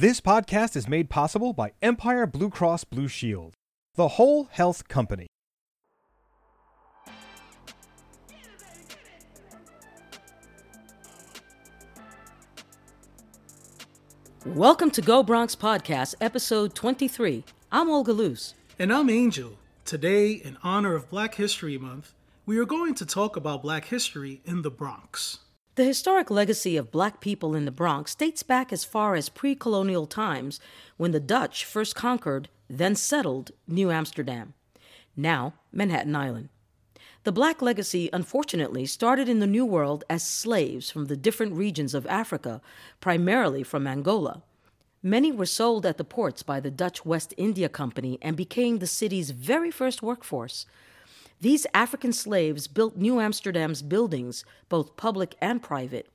This podcast is made possible by Empire Blue Cross Blue Shield, the whole health company. Welcome to Go Bronx Podcast, episode 23. I'm Olga Luce. And I'm Angel. Today, in honor of Black History Month, we are going to talk about Black history in the Bronx. The historic legacy of Black people in the Bronx dates back as far as pre-colonial times when the Dutch first conquered, then settled, New Amsterdam, now Manhattan Island. The Black legacy, unfortunately, started in the New World as slaves from the different regions of Africa, primarily from Angola. Many were sold at the ports by the Dutch West India Company and became the city's very first workforce. These African slaves built New Amsterdam's buildings, both public and private.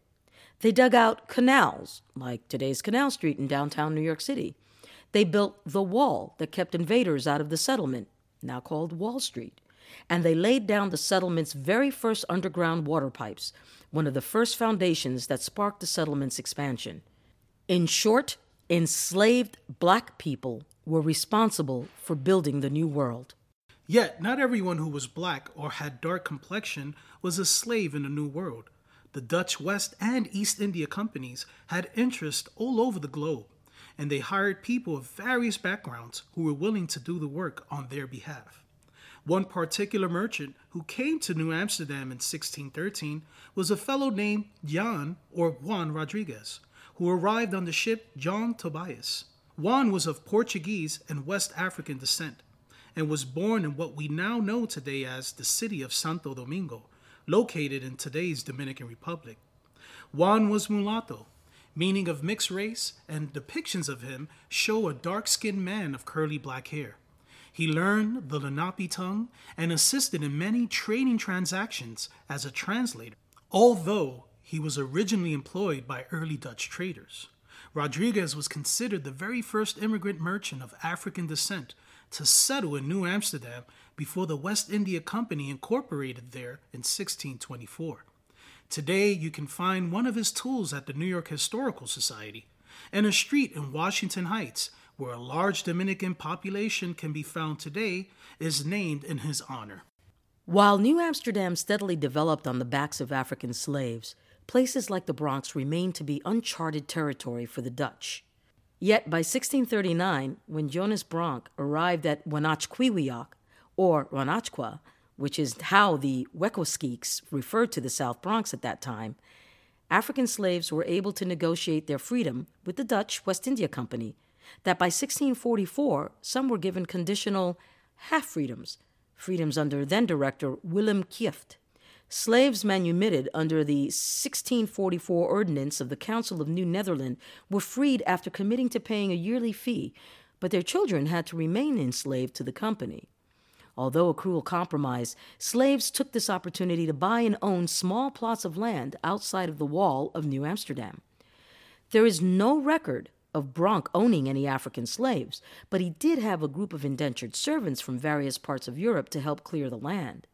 They dug out canals, like today's Canal Street in downtown New York City. They built the wall that kept invaders out of the settlement, now called Wall Street. And they laid down the settlement's very first underground water pipes, one of the first foundations that sparked the settlement's expansion. In short, enslaved Black people were responsible for building the New World. Yet, not everyone who was Black or had dark complexion was a slave in the New World. The Dutch West and East India Companies had interests all over the globe, and they hired people of various backgrounds who were willing to do the work on their behalf. One particular merchant who came to New Amsterdam in 1613 was a fellow named Juan Rodriguez, who arrived on the ship John Tobias. Juan was of Portuguese and West African descent, and was born in what we now know today as the city of Santo Domingo, located in today's Dominican Republic. Juan was mulatto, meaning of mixed race, and depictions of him show a dark-skinned man of curly black hair. He learned the Lenape tongue and assisted in many trading transactions as a translator, although he was originally employed by early Dutch traders. Rodriguez was considered the very first immigrant merchant of African descent to settle in New Amsterdam before the West India Company incorporated there in 1624. Today, you can find one of his tools at the New York Historical Society and a street in Washington Heights where a large Dominican population can be found today, is named in his honor. While New Amsterdam steadily developed on the backs of African slaves, places like the Bronx remained to be uncharted territory for the Dutch. Yet by 1639, when Jonas Bronck arrived at Wanachquiwiak, or Wanatchqua, which is how the Wekoskeeks referred to the South Bronx at that time, African slaves were able to negotiate their freedom with the Dutch West India Company, that by 1644, some were given conditional half-freedoms, freedoms under then-director Willem Kieft. Slaves manumitted under the 1644 ordinance of the Council of New Netherland were freed after committing to paying a yearly fee, but their children had to remain enslaved to the company. Although a cruel compromise, slaves took this opportunity to buy and own small plots of land outside of the wall of New Amsterdam. There is no record of Bronck owning any African slaves, but he did have a group of indentured servants from various parts of Europe to help clear the land.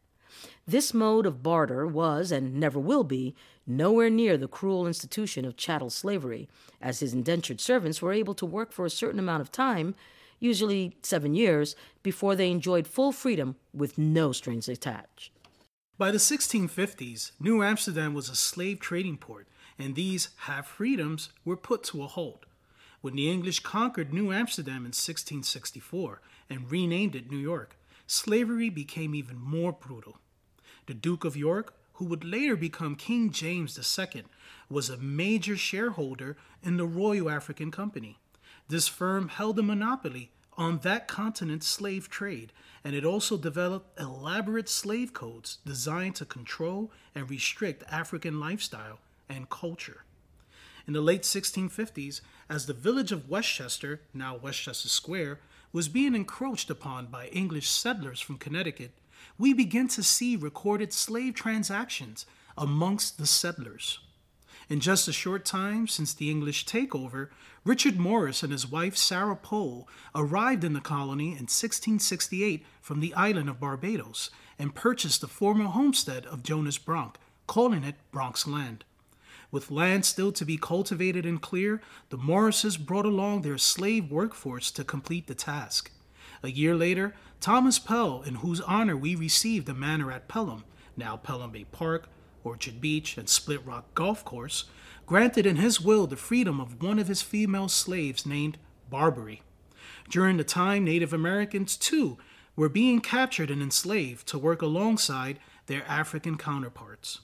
This mode of barter was, and never will be, nowhere near the cruel institution of chattel slavery, as his indentured servants were able to work for a certain amount of time, usually 7 years, before they enjoyed full freedom with no strings attached. By the 1650s, New Amsterdam was a slave trading port, and these half-freedoms were put to a halt. When the English conquered New Amsterdam in 1664 and renamed it New York, slavery became even more brutal. The Duke of York, who would later become King James II, was a major shareholder in the Royal African Company. This firm held a monopoly on that continent's slave trade, and it also developed elaborate slave codes designed to control and restrict African lifestyle and culture. In the late 1650s, as the village of Westchester, now Westchester Square, was being encroached upon by English settlers from Connecticut, we begin to see recorded slave transactions amongst the settlers. In just a short time since the English takeover, Richard Morris and his wife Sarah Pole arrived in the colony in 1668 from the island of Barbados and purchased the former homestead of Jonas Bronck, calling it Bronx Land. With land still to be cultivated and clear, the Morrises brought along their slave workforce to complete the task. A year later, Thomas Pell, in whose honor we received a manor at Pelham, now Pelham Bay Park, Orchard Beach, and Split Rock Golf Course, granted in his will the freedom of one of his female slaves named Barbary. During the time, Native Americans, too, were being captured and enslaved to work alongside their African counterparts.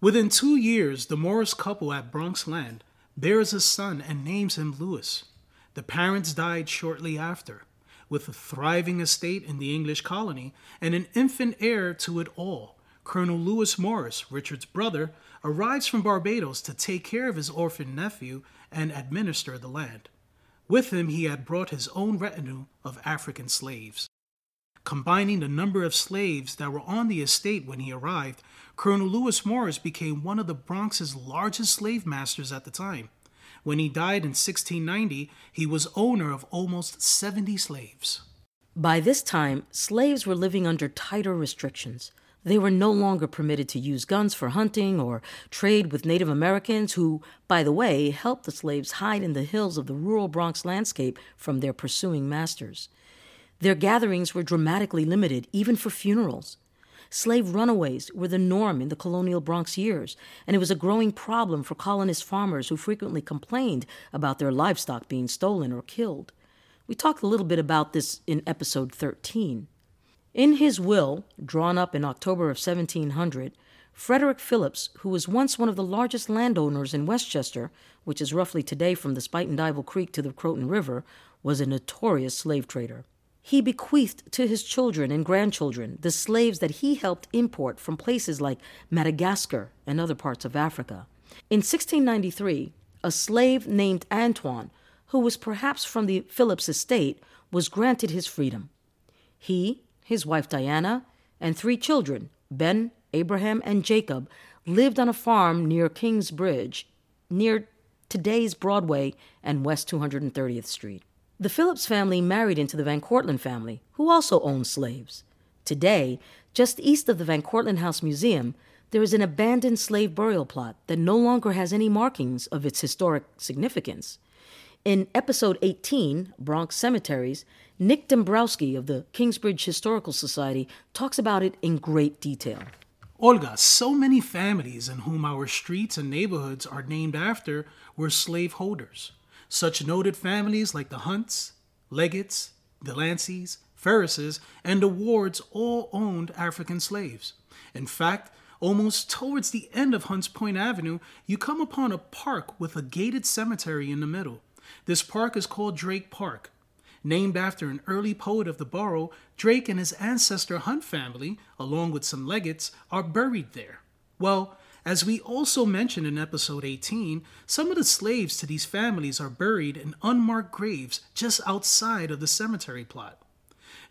Within 2 years, the Morris couple at Bronx Land bears a son and names him Lewis. The parents died shortly after, with a thriving estate in the English colony and an infant heir to it all. Colonel Lewis Morris, Richard's brother, arrives from Barbados to take care of his orphan nephew and administer the land. With him, he had brought his own retinue of African slaves. Combining the number of slaves that were on the estate when he arrived, Colonel Lewis Morris became one of the Bronx's largest slave masters at the time. When he died in 1690, he was owner of almost 70 slaves. By this time, slaves were living under tighter restrictions. They were no longer permitted to use guns for hunting or trade with Native Americans who, by the way, helped the slaves hide in the hills of the rural Bronx landscape from their pursuing masters. Their gatherings were dramatically limited, even for funerals. Slave runaways were the norm in the colonial Bronx years, and it was a growing problem for colonist farmers who frequently complained about their livestock being stolen or killed. We talked a little bit about this in episode 13. In his will, drawn up in October of 1700, Frederick Phillips, who was once one of the largest landowners in Westchester, which is roughly today from the Spuyten Duyvil Creek to the Croton River, was a notorious slave trader. He bequeathed to his children and grandchildren the slaves that he helped import from places like Madagascar and other parts of Africa. In 1693, a slave named Antoine, who was perhaps from the Phillips estate, was granted his freedom. He, his wife Diana, and 3 children, Ben, Abraham, and Jacob, lived on a farm near King's Bridge, near today's Broadway and West 230th Street. The Phillips family married into the Van Cortlandt family, who also owned slaves. Today, just east of the Van Cortlandt House Museum, there is an abandoned slave burial plot that no longer has any markings of its historic significance. In episode 18, Bronx Cemeteries, Nick Dombrowski of the Kingsbridge Historical Society talks about it in great detail. Olga, so many families in whom our streets and neighborhoods are named after were slaveholders. Such noted families like the Hunts, Leggets, Delanceys, Ferrises, and the Wards all owned African slaves. In fact, almost towards the end of Hunts Point Avenue, you come upon a park with a gated cemetery in the middle. This park is called Drake Park. Named after an early poet of the borough, Drake and his ancestor Hunt family, along with some Leggets, are buried there. Well, as we also mentioned in episode 18, some of the slaves to these families are buried in unmarked graves just outside of the cemetery plot.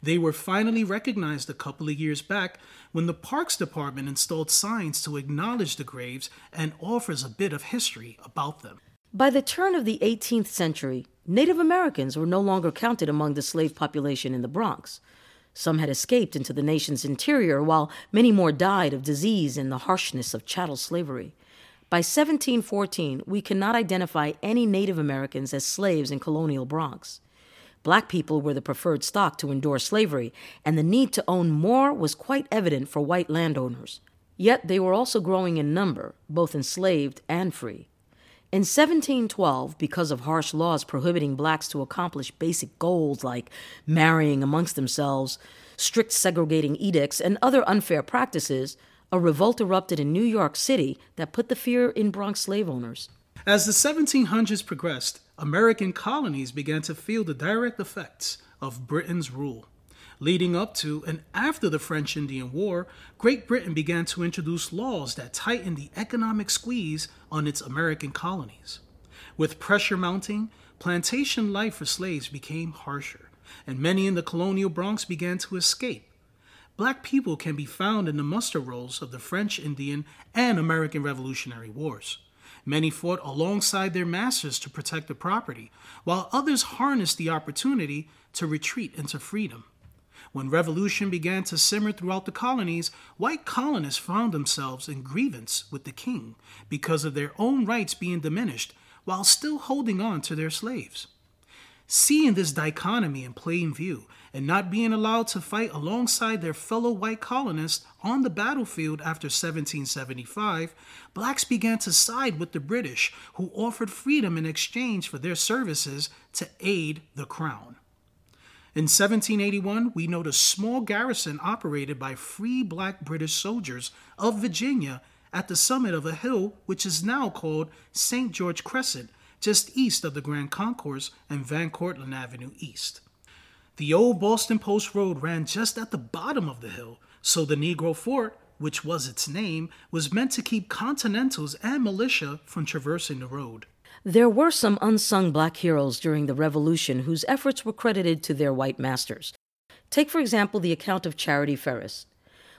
They were finally recognized a couple of years back when the Parks Department installed signs to acknowledge the graves and offers a bit of history about them. By the turn of the 18th century, Native Americans were no longer counted among the slave population in the Bronx. Some had escaped into the nation's interior, while many more died of disease and the harshness of chattel slavery. By 1714, we cannot identify any Native Americans as slaves in colonial Bronx. Black people were the preferred stock to endure slavery, and the need to own more was quite evident for white landowners. Yet they were also growing in number, both enslaved and free. In 1712, because of harsh laws prohibiting blacks to accomplish basic goals like marrying amongst themselves, strict segregating edicts, and other unfair practices, a revolt erupted in New York City that put the fear in Bronx slave owners. As the 1700s progressed, American colonies began to feel the direct effects of Britain's rule. Leading up to and after the French Indian War, Great Britain began to introduce laws that tightened the economic squeeze on its American colonies. With pressure mounting, plantation life for slaves became harsher, and many in the colonial Bronx began to escape. Black people can be found in the muster rolls of the French Indian and American Revolutionary Wars. Many fought alongside their masters to protect their property, while others harnessed the opportunity to retreat into freedom. When revolution began to simmer throughout the colonies, white colonists found themselves in grievance with the king because of their own rights being diminished while still holding on to their slaves. Seeing this dichotomy in plain view and not being allowed to fight alongside their fellow white colonists on the battlefield after 1775, blacks began to side with the British, who offered freedom in exchange for their services to aid the crown. In 1781, we note a small garrison operated by free black British soldiers of Virginia at the summit of a hill which is now called St. George Crescent, just east of the Grand Concourse and Van Cortlandt Avenue East. The old Boston Post Road ran just at the bottom of the hill, so the Negro Fort, which was its name, was meant to keep Continentals and militia from traversing the road. There were some unsung black heroes during the Revolution whose efforts were credited to their white masters. Take, for example, the account of Charity Ferris.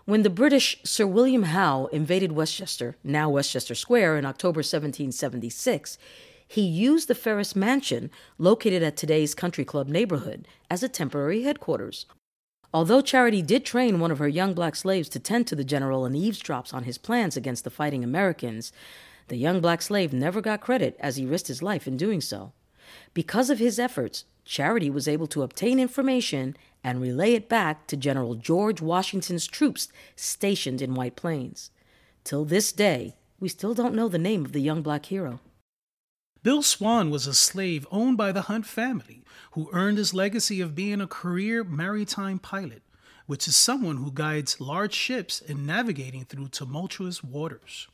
When the British Sir William Howe invaded Westchester, now Westchester Square, in October 1776, he used the Ferris Mansion, located at today's Country Club neighborhood, as a temporary headquarters. Although Charity did train one of her young black slaves to tend to the general and eavesdrops on his plans against the fighting Americans, the young black slave never got credit, as he risked his life in doing so. Because of his efforts, Charity was able to obtain information and relay it back to General George Washington's troops stationed in White Plains. Till this day, we still don't know the name of the young black hero. Bill Swan was a slave owned by the Hunt family, who earned his legacy of being a career maritime pilot, which is someone who guides large ships in navigating through tumultuous waters.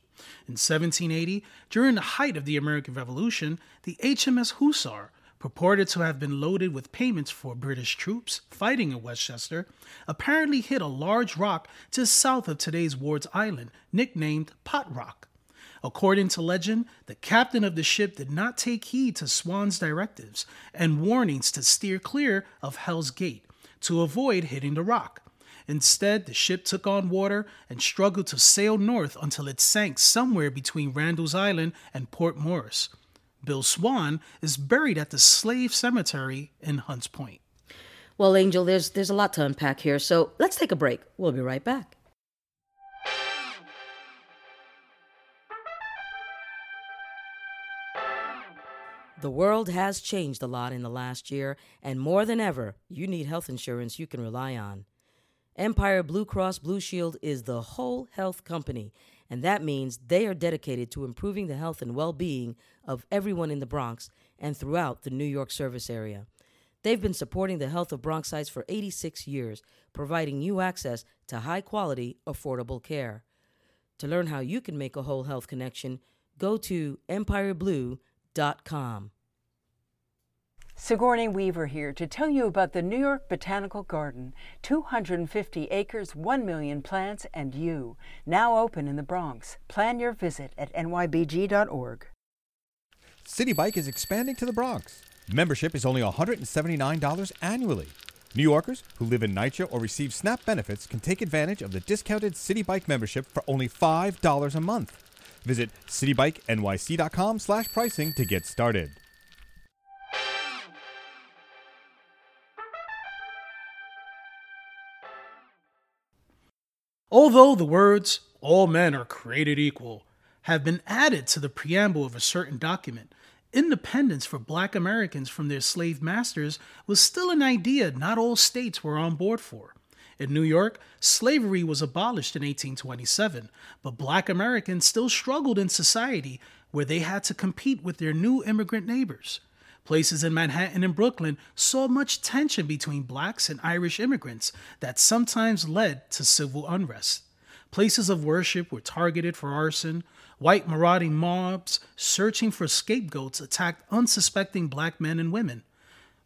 In 1780, during the height of the American Revolution, the HMS Hussar, purported to have been loaded with payments for British troops fighting in Westchester, apparently hit a large rock just south of today's Ward's Island, nicknamed Pot Rock. According to legend, the captain of the ship did not take heed to Swan's directives and warnings to steer clear of Hell's Gate to avoid hitting the rock. Instead, the ship took on water and struggled to sail north until it sank somewhere between Randall's Island and Port Morris. Bill Swan is buried at the Slave Cemetery in Hunts Point. Well, Angel, there's a lot to unpack here, so let's take a break. We'll be right back. The world has changed a lot in the last year, and more than ever, you need health insurance you can rely on. Empire Blue Cross Blue Shield is the whole health company, and that means they are dedicated to improving the health and well-being of everyone in the Bronx and throughout the New York service area. They've been supporting the health of Bronxites for 86 years, providing you access to high-quality, affordable care. To learn how you can make a whole health connection, go to empireblue.com. Sigourney Weaver here to tell you about the New York Botanical Garden, 250 acres, 1 million plants, and you. Now open in the Bronx. Plan your visit at nybg.org. City Bike is expanding to the Bronx. Membership is only $179 annually. New Yorkers who live in NYCHA or receive SNAP benefits can take advantage of the discounted City Bike membership for only $5 a month. Visit citybikenyc.com/pricing to get started. Although the words, "all men are created equal," have been added to the preamble of a certain document, independence for black Americans from their slave masters was still an idea not all states were on board for. In New York, slavery was abolished in 1827, but black Americans still struggled in society where they had to compete with their new immigrant neighbors. Places in Manhattan and Brooklyn saw much tension between blacks and Irish immigrants that sometimes led to civil unrest. Places of worship were targeted for arson. White marauding mobs searching for scapegoats attacked unsuspecting black men and women.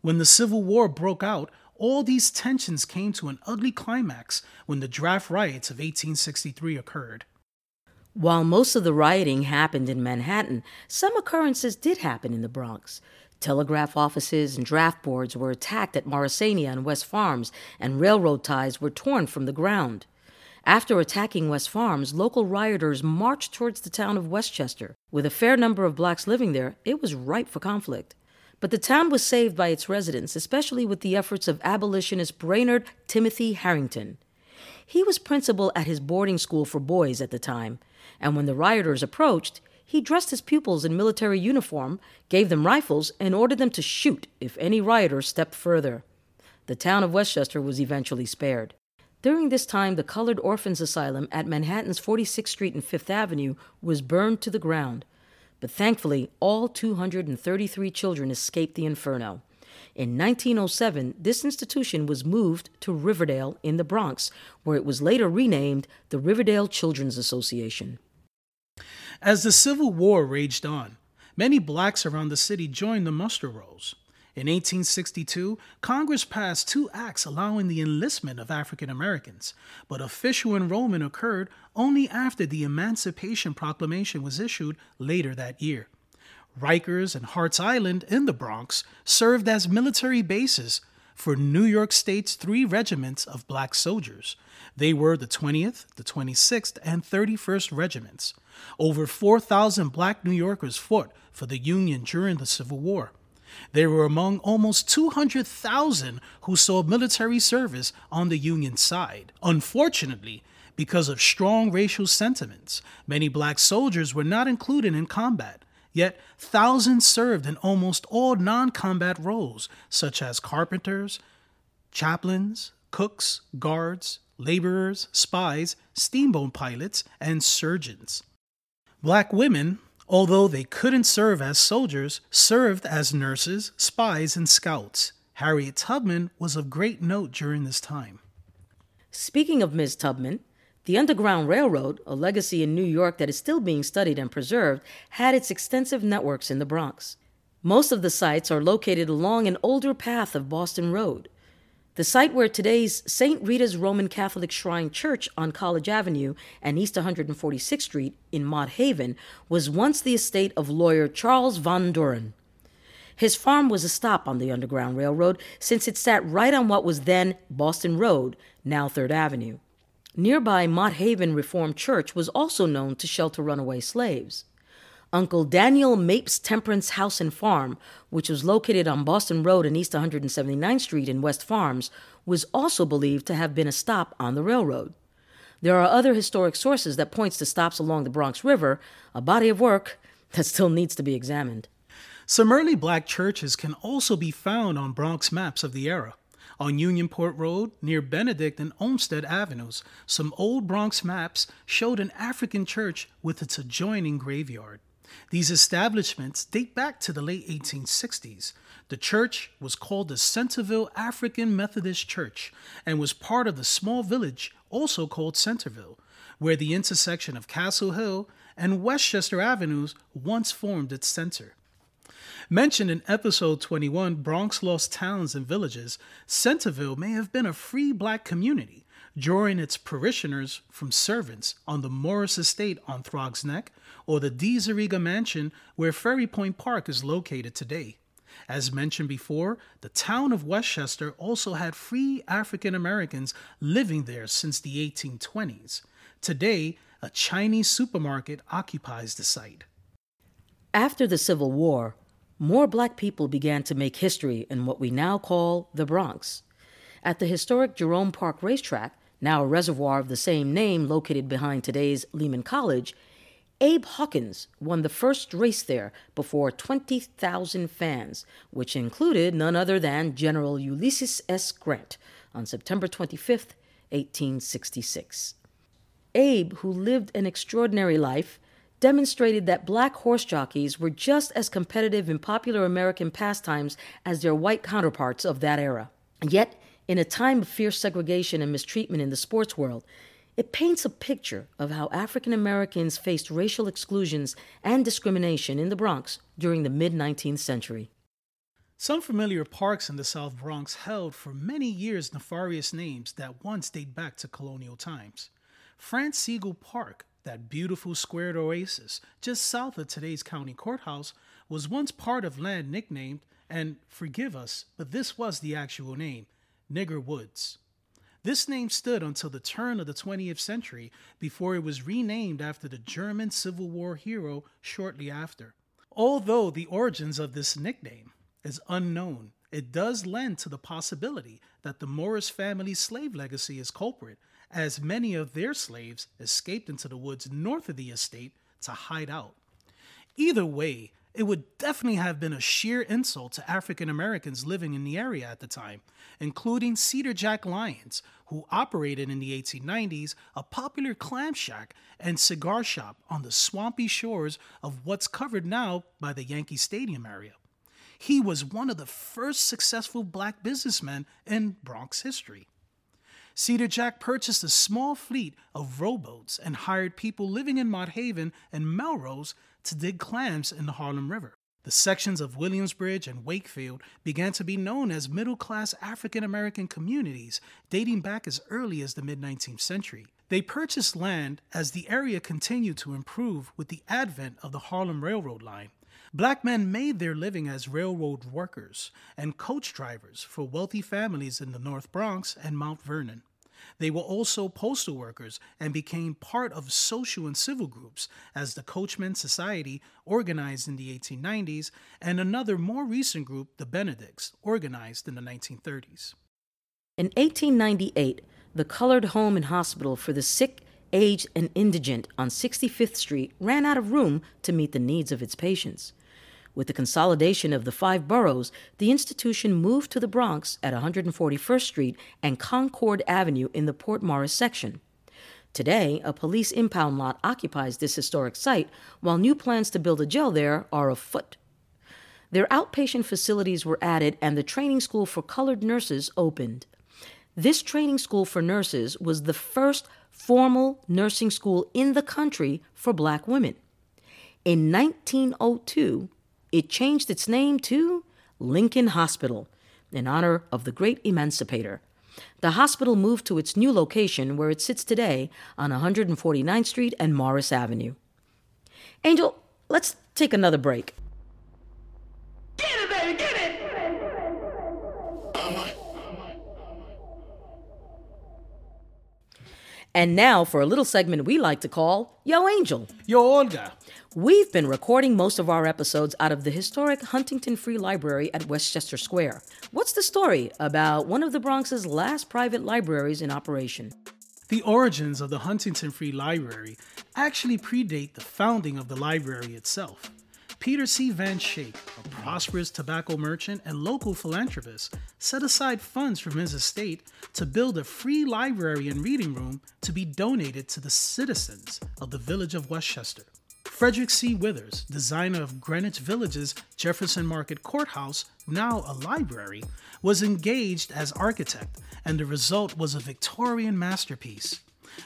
When the Civil War broke out, all these tensions came to an ugly climax when the draft riots of 1863 occurred. While most of the rioting happened in Manhattan, some occurrences did happen in the Bronx. Telegraph offices and draft boards were attacked at Morrisania and West Farms, and railroad ties were torn from the ground. After attacking West Farms, local rioters marched towards the town of Westchester. With a fair number of blacks living there, it was ripe for conflict. But the town was saved by its residents, especially with the efforts of abolitionist Brainerd Timothy Harrington. He was principal at his boarding school for boys at the time, and when the rioters approached, he dressed his pupils in military uniform, gave them rifles, and ordered them to shoot if any rioters stepped further. The town of Westchester was eventually spared. During this time, the Colored Orphans Asylum at Manhattan's 46th Street and 5th Avenue was burned to the ground. But thankfully, all 233 children escaped the inferno. In 1907, this institution was moved to Riverdale in the Bronx, where it was later renamed the Riverdale Children's Association. As the Civil War raged on, many blacks around the city joined the muster rolls. In 1862, Congress passed two acts allowing the enlistment of African Americans, but official enrollment occurred only after the Emancipation Proclamation was issued later that year. Rikers and Hart's Island in the Bronx served as military bases for New York State's three regiments of black soldiers. They were the 20th, the 26th, and 31st Regiments. Over 4,000 black New Yorkers fought for the Union during the Civil War. They were among almost 200,000 who saw military service on the Union side. Unfortunately, because of strong racial sentiments, many black soldiers were not included in combat. Yet, thousands served in almost all non-combat roles, such as carpenters, chaplains, cooks, guards, laborers, spies, steamboat pilots, and surgeons. Black women, although they couldn't serve as soldiers, served as nurses, spies, and scouts. Harriet Tubman was of great note during this time. Speaking of Ms. Tubman, the Underground Railroad, a legacy in New York that is still being studied and preserved, had its extensive networks in the Bronx. Most of the sites are located along an older path of Boston Road. The site where today's St. Rita's Roman Catholic Shrine Church on College Avenue and East 146th Street in Mott Haven was once the estate of lawyer Charles Van Doren. His farm was a stop on the Underground Railroad since it sat right on what was then Boston Road, now 3rd Avenue. Nearby Mott Haven Reformed Church was also known to shelter runaway slaves. Uncle Daniel Mapes Temperance House and Farm, which was located on Boston Road and East 179th Street in West Farms, was also believed to have been a stop on the railroad. There are other historic sources that points to stops along the Bronx River, a body of work that still needs to be examined. Some early black churches can also be found on Bronx maps of the era. On Unionport Road, near Benedict and Olmsted Avenues, some old Bronx maps showed an African church with its adjoining graveyard. These establishments date back to the late 1860s. The church was called the Centerville African Methodist Church and was part of the small village also called Centerville, where the intersection of Castle Hill and Westchester Avenues once formed its center. Mentioned in episode 21, Bronx Lost Towns and Villages, Centerville may have been a free black community, drawing its parishioners from servants on the Morris Estate on Throgs Neck or the De Zuriga Mansion where Ferry Point Park is located today. As mentioned before, the town of Westchester also had free African Americans living there since the 1820s. Today, a Chinese supermarket occupies the site. After the Civil War, more black people began to make history in what we now call the Bronx. At the historic Jerome Park Racetrack, now a reservoir of the same name located behind today's Lehman College, Abe Hawkins won the first race there before 20,000 fans, which included none other than General Ulysses S. Grant on September 25, 1866. Abe, who lived an extraordinary life, demonstrated that black horse jockeys were just as competitive in popular American pastimes as their white counterparts of that era. Yet, in a time of fierce segregation and mistreatment in the sports world, it paints a picture of how African Americans faced racial exclusions and discrimination in the Bronx during the mid-19th century. Some familiar parks in the South Bronx held for many years nefarious names that once date back to colonial times. Francis Segal Park, that beautiful squared oasis just south of today's county courthouse, was once part of land nicknamed, and forgive us, but this was the actual name, Nigger Woods. This name stood until the turn of the 20th century before it was renamed after the German Civil War hero shortly after. Although the origins of this nickname is unknown, it does lend to the possibility that the Morris family's slave legacy is culprit, as many of their slaves escaped into the woods north of the estate to hide out. Either way, it would definitely have been a sheer insult to African Americans living in the area at the time, including Cedar Jack Lyons, who operated in the 1890s a popular clam shack and cigar shop on the swampy shores of what's covered now by the Yankee Stadium area. He was one of the first successful black businessmen in Bronx history. Cedar Jack purchased a small fleet of rowboats and hired people living in Mott Haven and Melrose to dig clams in the Harlem River. The sections of Williamsbridge and Wakefield began to be known as middle-class African-American communities dating back as early as the mid-19th century. They purchased land as the area continued to improve with the advent of the Harlem Railroad line. Black men made their living as railroad workers and coach drivers for wealthy families in the North Bronx and Mount Vernon. They were also postal workers and became part of social and civil groups as the Coachman Society, organized in the 1890s, and another more recent group, the Benedicts, organized in the 1930s. In 1898, the Colored Home and Hospital for the Sick, Aged, and Indigent on 65th Street ran out of room to meet the needs of its patients. With the consolidation of the five boroughs, the institution moved to the Bronx at 141st Street and Concord Avenue in the Port Morris section. Today, a police impound lot occupies this historic site, while new plans to build a jail there are afoot. Their outpatient facilities were added and the training school for colored nurses opened. This training school for nurses was the first formal nursing school in the country for black women. In 1902, it changed its name to Lincoln Hospital, in honor of the great emancipator. The hospital moved to its new location, where it sits today on 149th Street and Morris Avenue. Angel, let's take another break. Get it, baby, get it! And now for a little segment we like to call Yo Angel. Yo Olga. We've been recording most of our episodes out of the historic Huntington Free Library at Westchester Square. What's the story about one of the Bronx's last private libraries in operation? The origins of the Huntington Free Library actually predate the founding of the library itself. Peter C. Van Schaik, a prosperous tobacco merchant and local philanthropist, set aside funds from his estate to build a free library and reading room to be donated to the citizens of the village of Westchester. Frederick C. Withers, designer of Greenwich Village's Jefferson Market Courthouse, now a library, was engaged as architect, and the result was a Victorian masterpiece.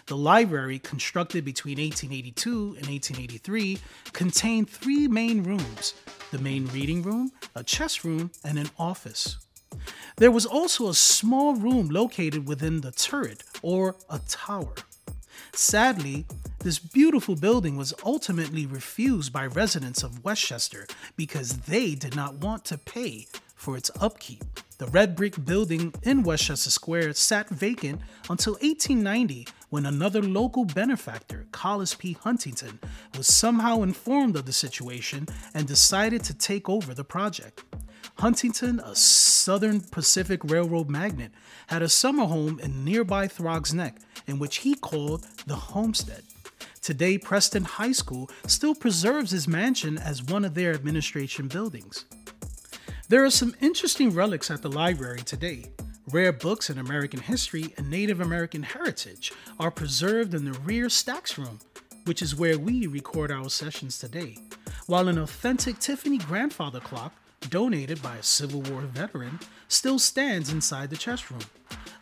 The library, constructed between 1882 and 1883, contained three main rooms: the main reading room, a chess room, and an office. There was also a small room located within the turret, or a tower. Sadly, this beautiful building was ultimately refused by residents of Westchester because they did not want to pay for its upkeep. The red brick building in Westchester Square sat vacant until 1890, when another local benefactor, Collis P. Huntington, was somehow informed of the situation and decided to take over the project. Huntington, a Southern Pacific Railroad magnate, had a summer home in nearby Throgs Neck, in which he called the Homestead. Today, Preston High School still preserves his mansion as one of their administration buildings. There are some interesting relics at the library today. Rare books in American history and Native American heritage are preserved in the rear stacks room, which is where we record our sessions today, while an authentic Tiffany grandfather clock, donated by a Civil War veteran, still stands inside the chess room.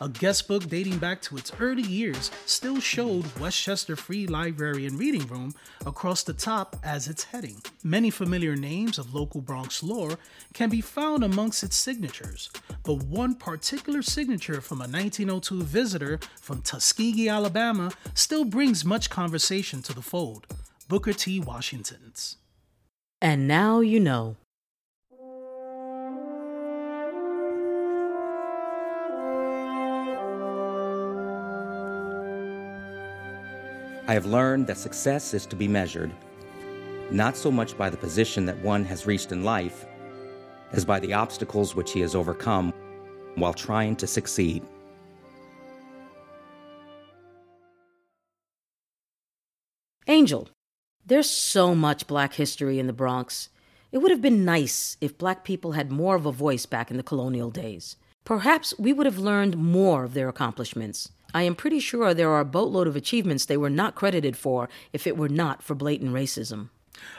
A guest book dating back to its early years still showed Westchester Free Library and Reading Room across the top as its heading. Many familiar names of local Bronx lore can be found amongst its signatures, but one particular signature from a 1902 visitor from Tuskegee, Alabama, still brings much conversation to the fold: Booker T. Washington's. And now you know. I have learned that success is to be measured not so much by the position that one has reached in life as by the obstacles which he has overcome while trying to succeed. Angel, there's so much black history in the Bronx. It would have been nice if black people had more of a voice back in the colonial days. Perhaps we would have learned more of their accomplishments. I am pretty sure there are a boatload of achievements they were not credited for if it were not for blatant racism.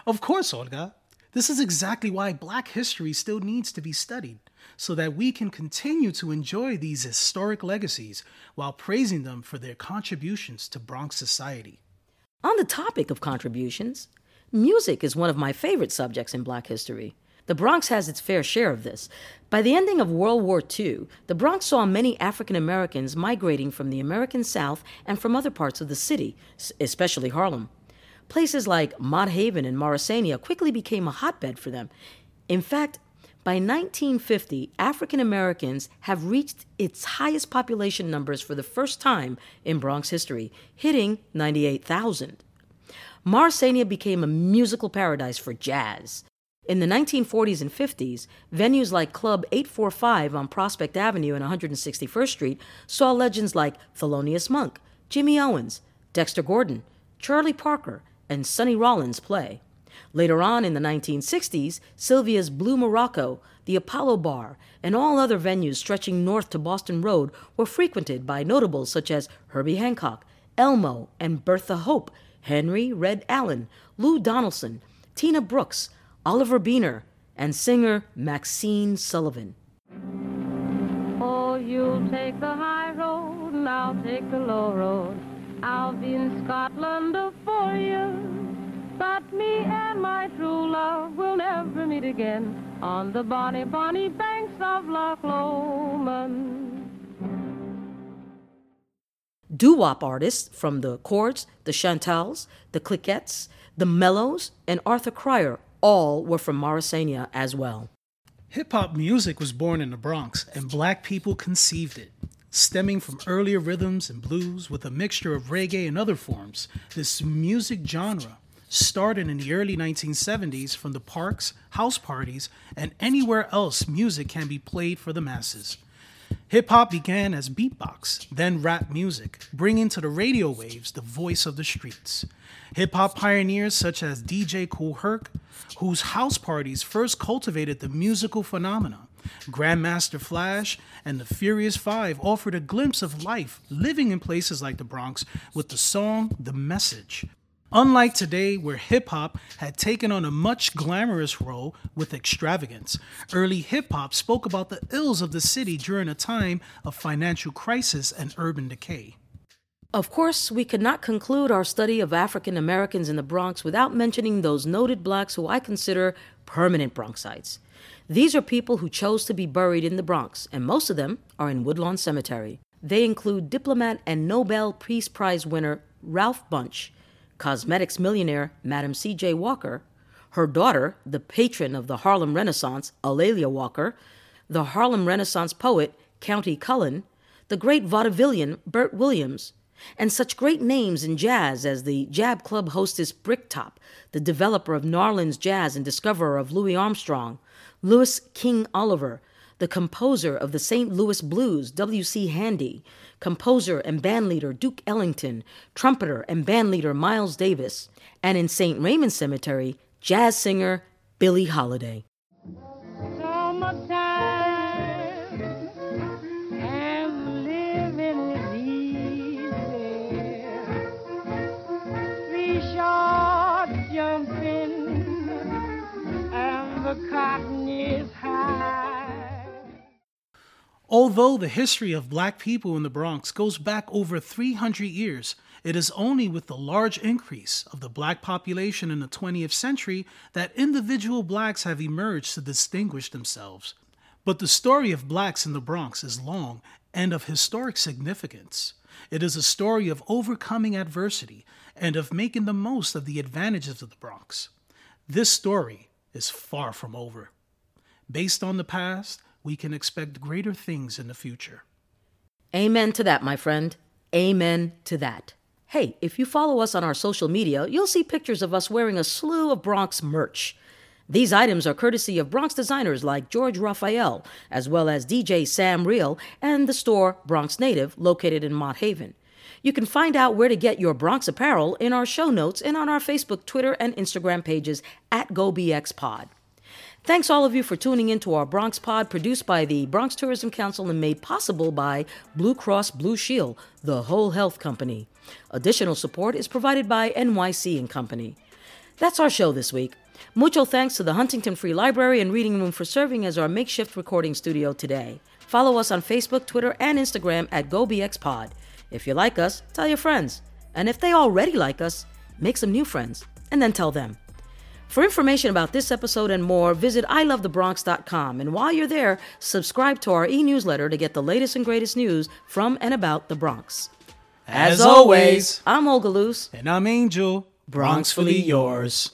Of course, Olga. This is exactly why black history still needs to be studied, so that we can continue to enjoy these historic legacies while praising them for their contributions to Bronx society. On the topic of contributions, music is one of my favorite subjects in black history. The Bronx has its fair share of this. By the ending of World War II, the Bronx saw many African Americans migrating from the American South and from other parts of the city, especially Harlem. Places like Mott Haven and Morrisania quickly became a hotbed for them. In fact, by 1950, African Americans have reached its highest population numbers for the first time in Bronx history, hitting 98,000. Morrisania became a musical paradise for jazz. In the 1940s and 50s, venues like Club 845 on Prospect Avenue and 161st Street saw legends like Thelonious Monk, Jimmy Owens, Dexter Gordon, Charlie Parker, and Sonny Rollins play. Later on in the 1960s, Sylvia's Blue Morocco, the Apollo Bar, and all other venues stretching north to Boston Road were frequented by notables such as Herbie Hancock, Elmo, and Bertha Hope, Henry Red Allen, Lou Donaldson, Tina Brooks, Oliver Beener, and singer Maxine Sullivan. Oh, you'll take the high road, and I'll take the low road. I'll be in Scotland for you. But me and my true love will never meet again on the bonny, bonny banks of Loch Lomond. Doo-wop artists from the Chords, the Chantals, the Cliquettes, the Mellows, and Arthur Crier all were from Morrisania as well. Hip-hop music was born in the Bronx, and black people conceived it. Stemming from earlier rhythms and blues with a mixture of reggae and other forms, this music genre started in the early 1970s from the parks, house parties, and anywhere else music can be played for the masses. Hip-hop began as beatbox, then rap music, bringing to the radio waves the voice of the streets. Hip-hop pioneers such as DJ Kool Herc, whose house parties first cultivated the musical phenomena, Grandmaster Flash, and the Furious Five offered a glimpse of life living in places like the Bronx with the song The Message. Unlike today, where hip-hop had taken on a much glamorous role with extravagance, early hip-hop spoke about the ills of the city during a time of financial crisis and urban decay. Of course, we could not conclude our study of African Americans in the Bronx without mentioning those noted blacks who I consider permanent Bronxites. These are people who chose to be buried in the Bronx, and most of them are in Woodlawn Cemetery. They include diplomat and Nobel Peace Prize winner Ralph Bunche, cosmetics millionaire Madam C.J. Walker, her daughter, the patron of the Harlem Renaissance, Alelia Walker, the Harlem Renaissance poet, County Cullen, the great vaudevillian, Bert Williams, and such great names in jazz as the Jab Club hostess Bricktop, the developer of Narland's jazz and discoverer of Louis Armstrong, Louis King Oliver, the composer of the St. Louis Blues, W.C. Handy, composer and bandleader Duke Ellington, trumpeter and bandleader Miles Davis, and in St. Raymond Cemetery, jazz singer Billie Holiday. Although the history of black people in the Bronx goes back over 300 years, it is only with the large increase of the black population in the 20th century that individual blacks have emerged to distinguish themselves. But the story of blacks in the Bronx is long and of historic significance. It is a story of overcoming adversity and of making the most of the advantages of the Bronx. This story is far from over. Based on the past, we can expect greater things in the future. Amen to that, my friend. Amen to that. Hey, if you follow us on our social media, you'll see pictures of us wearing a slew of Bronx merch. These items are courtesy of Bronx designers like George Raphael, as well as DJ Sam Reel and the store Bronx Native, located in Mott Haven. You can find out where to get your Bronx apparel in our show notes and on our Facebook, Twitter, and Instagram pages at GoBXPod. Thanks all of you for tuning in to our Bronx Pod, produced by the Bronx Tourism Council and made possible by Blue Cross Blue Shield, the Whole Health Company. Additional support is provided by NYC and Company. That's our show this week. Mucho thanks to the Huntington Free Library and Reading Room for serving as our makeshift recording studio today. Follow us on Facebook, Twitter, and Instagram at GoBXPod. If you like us, tell your friends. And if they already like us, make some new friends and then tell them. For information about this episode and more, visit ilovethebronx.com. And while you're there, subscribe to our e-newsletter to get the latest and greatest news from and about the Bronx. As always, I'm Olga Luce. And I'm Angel. Bronxfully yours.